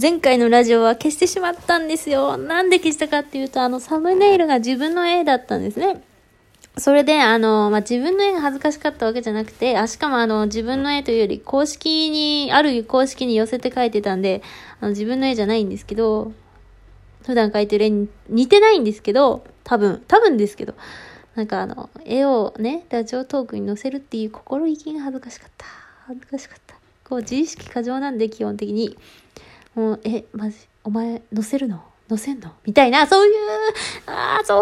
前回のラジオは消してしまったんですよ。なんで消したかっていうと、サムネイルが自分の絵だったんですね。それで、自分の絵が恥ずかしかったわけじゃなくて、しかも自分の絵というより、公式に寄せて描いてたんで、自分の絵じゃないんですけど、普段描いてる絵に似てないんですけど、多分ですけど、なんか絵をね、ラジオトークに載せるっていう心意気が恥ずかしかった。こう、自意識過剰なんで、基本的に。もう、マジ、お前、載せんのみたいな、そう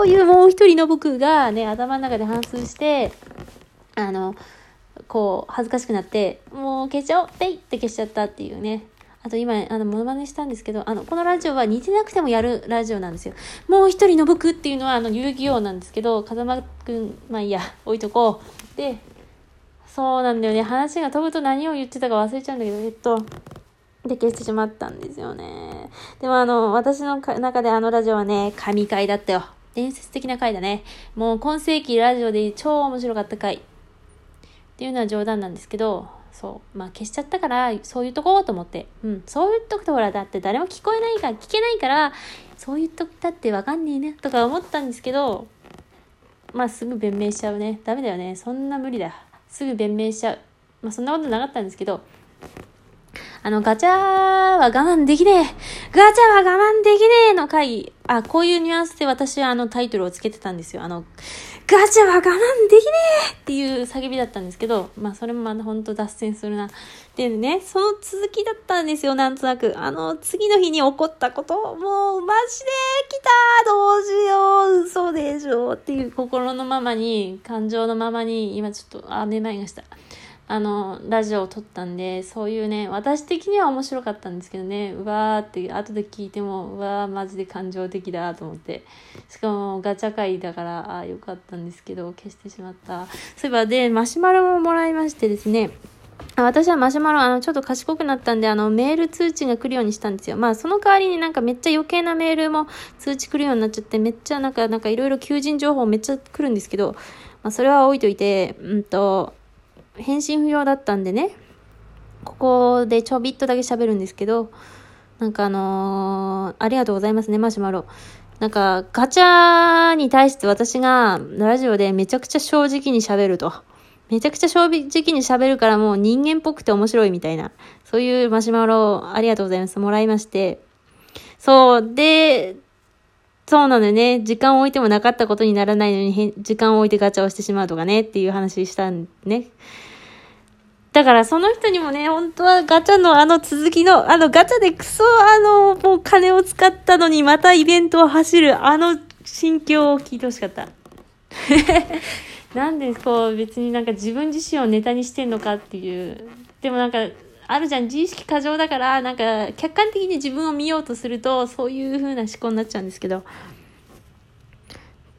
いうもう一人の僕がね、頭の中で反芻して、こう、恥ずかしくなって、もう消しちゃおうペイって消しちゃったっていうね。あと今、モノマネしたんですけど、このラジオは似てなくてもやるラジオなんですよ。もう一人の僕っていうのは、遊戯王なんですけど、風間くん、まあいいや、置いとこう。で、そうなんだよね、話が飛ぶと何を言ってたか忘れちゃうんだけど、で消してしまったんですよね。でも私の中でラジオはね、神回だったよ。伝説的な回だね。もう今世紀ラジオで超面白かった回っていうのは冗談なんですけど、そう、まあ消しちゃったからそう言っとこうと思って、そう言っとくとほら、だって誰も聞こえないから聞けないから、そう言っとくだってわかんねえねとか思ったんですけど、まあすぐ弁明しちゃうね。ダメだよね。そんな無理だ。すぐ弁明しちゃう。まあそんなことなかったんですけど。ガチャは我慢できねえ。ガチャは我慢できねえの回。こういうニュアンスで私はタイトルをつけてたんですよ。ガチャは我慢できねえっていう叫びだったんですけど、まあそれもほんと脱線するな。でね、その続きだったんですよ、なんとなく。次の日に起こったこと、もうマジで来たどうしよう嘘でしょっていう心のままに、感情のままに、今ちょっと、めまいがした。ラジオを撮ったんで、そういうね、私的には面白かったんですけどね、うわーって、後で聞いても、うわー、マジで感情的だと思って。しかも、ガチャ会だから、よかったんですけど、消してしまった。そういえば、で、マシュマロをもらいましてですね、私はマシュマロ、ちょっと賢くなったんで、メール通知が来るようにしたんですよ。まあ、その代わりになんかめっちゃ余計なメールも通知来るようになっちゃって、めっちゃなんかいろいろ求人情報めっちゃ来るんですけど、まあ、それは置いといて、返信不要だったんでね、ここでちょびっとだけ喋るんですけど、なんかありがとうございますね、マシュマロ。なんかガチャに対して私がラジオでめちゃくちゃ正直に喋ると。めちゃくちゃ正直に喋るからもう人間っぽくて面白いみたいな、そういうマシュマロをありがとうございます、もらいまして。そう、で、そうなのよね。時間を置いてもなかったことにならないのに、時間を置いてガチャをしてしまうとかね、っていう話したんね。だからその人にもね、本当はガチャの続きの、ガチャでクソもう金を使ったのにまたイベントを走る、心境を聞いてほしかった。なんでこう別になんか自分自身をネタにしてんのかっていう。でもなんか、あるじゃん、自意識過剰だからなんか客観的に自分を見ようとするとそういう風な思考になっちゃうんですけど、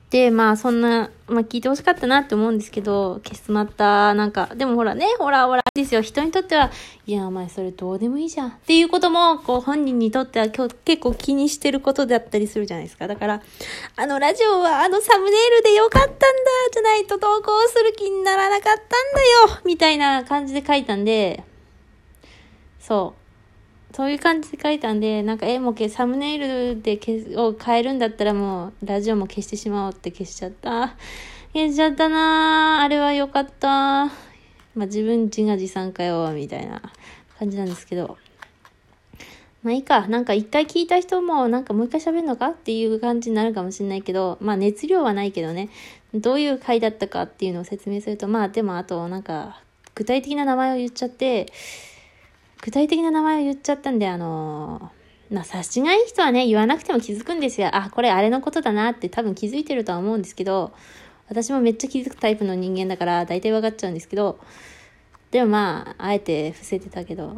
でまあそんな、まあ、聞いてほしかったなって思うんですけど、消してしまった。なんかでもほらですよ、人にとってはいやお前それどうでもいいじゃんっていうこともこう本人にとっては今日結構気にしてることだったりするじゃないですか。だからラジオはサムネイルでよかったんだじゃないと投稿する気にならなかったんだよみたいな感じで書いたんで、そういう感じで書いたんで、なんかもうサムネイルでを変えるんだったらもうラジオも消してしまおうって消しちゃったな。あれはよかった。まあ自分自画自賛かよみたいな感じなんですけど、まあいいか。なんか一回聞いた人もなんかもう一回喋るのかっていう感じになるかもしれないけど、まあ熱量はないけどね、どういう回だったかっていうのを説明すると、まあでもあとなんか具体的な名前を言っちゃったんで、まあ、察しがいい人はね、言わなくても気づくんですよ。これあれのことだなって多分気づいてるとは思うんですけど、私もめっちゃ気づくタイプの人間だから大体分かっちゃうんですけど、でもまあ、あえて伏せてたけど、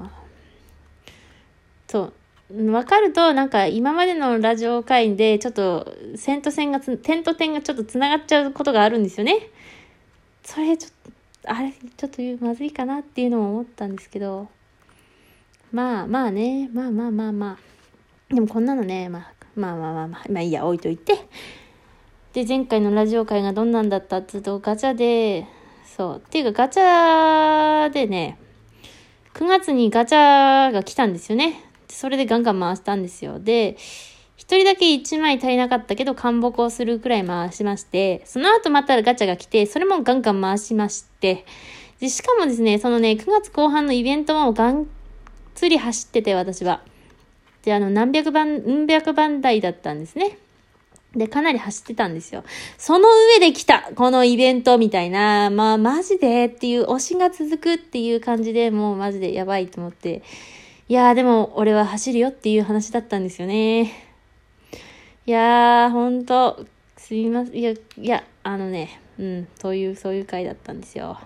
そう、分かるとなんか今までのラジオ会でちょっと点と点がちょっとつながっちゃうことがあるんですよね。それちょっとまずいかなっていうのも思ったんですけど、まあね。でもこんなのね、まあいいや、置いといて。で、前回のラジオ会がどんなんだったっていうと、ガチャで、っていうかガチャでね、9月にガチャが来たんですよね。それでガンガン回したんですよ。で、一人だけ1枚足りなかったけど、完木をするくらい回しまして、その後またガチャが来て、それもガンガン回しまして、で、しかもですね、そのね、9月後半のイベントもガンつり走ってて、私は。で、何百番台だったんですね。で、かなり走ってたんですよ。その上で来た、このイベントみたいな、まあ、マジでっていう、推しが続くっていう感じで、もうマジでやばいと思って。いやー、でも、俺は走るよっていう話だったんですよね。いやー、ほんと、すみません。いや、そういう回だったんですよ。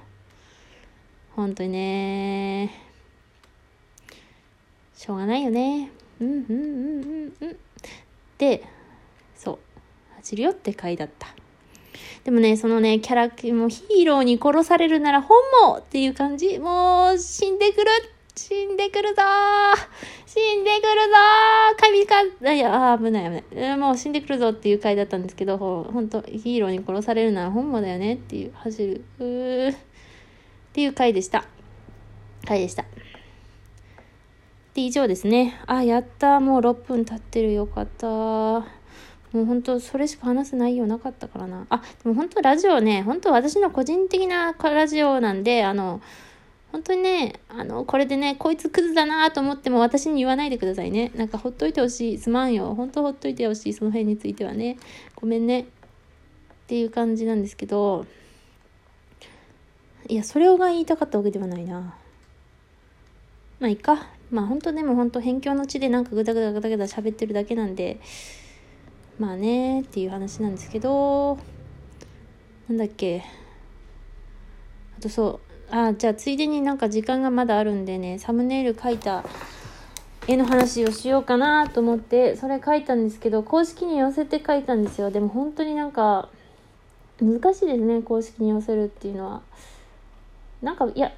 ほんとにね。しょうがないよね。で、そう、走るよって回だった。でもね、そのね、キャラクターもヒーローに殺されるなら本望っていう感じ。もう、死んでくるぞ神か、いや、危ない。もう死んでくるぞっていう回だったんですけど、ほんと、ヒーローに殺されるなら本望だよねっていう、っていう回でした。で、以上ですね。あ、やった。もう6分経ってる。よかった。もうほんと、それしか話す内容なかったからな。あ、でもほんとラジオね、ほんと私の個人的なラジオなんで、本当にね、これでね、こいつクズだなと思っても私に言わないでくださいね。なんかほっといてほしい。すまんよ。ほんとほっといてほしい。その辺についてはね。ごめんね。っていう感じなんですけど。いや、それをが言いたかったわけではないな。まあいいか。まあほんとでもほんと辺境の地でなんかぐだぐだ喋ってるだけなんで。まあね、っていう話なんですけど。なんだっけ。あとそう。じゃあついでになんか時間がまだあるんでね、サムネイル描いた絵の話をしようかなと思って、それ描いたんですけど、公式に寄せて描いたんですよ。でも本当になんか、難しいですね、公式に寄せるっていうのは。なんか、いや、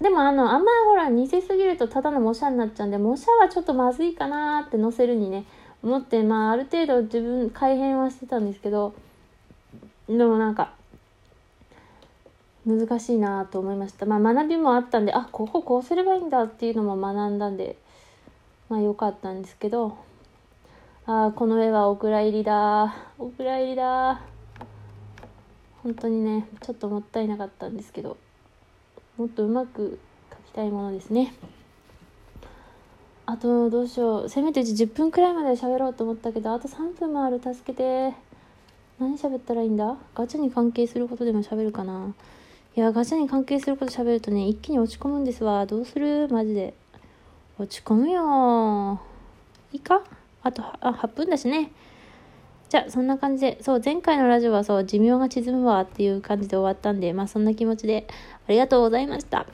でもあんまりほら、似せすぎるとただの模写になっちゃうんで、模写はちょっとまずいかなって載せるにね、思って、まあある程度自分、改変はしてたんですけど、でもなんか、難しいなと思いました。まあ学びもあったんで、あ、こうすればいいんだっていうのも学んだんで、まあ良かったんですけど、この絵はお蔵入りだ。本当にね、ちょっともったいなかったんですけど、もっとうまく描きたいものですね。あとどうしよう、せめてうち10分くらいまで喋ろうと思ったけど、あと3分もある。助けて。何喋ったらいいんだ。ガチャに関係することでも喋るかな。いや、ガチャに関係すること喋るとね、一気に落ち込むんですわ。どうする？マジで。落ち込むよ。いいか？あと8分だしね。じゃあ、そんな感じで。そう、前回のラジオはそう、寿命が縮むわっていう感じで終わったんで、まあそんな気持ちでありがとうございました。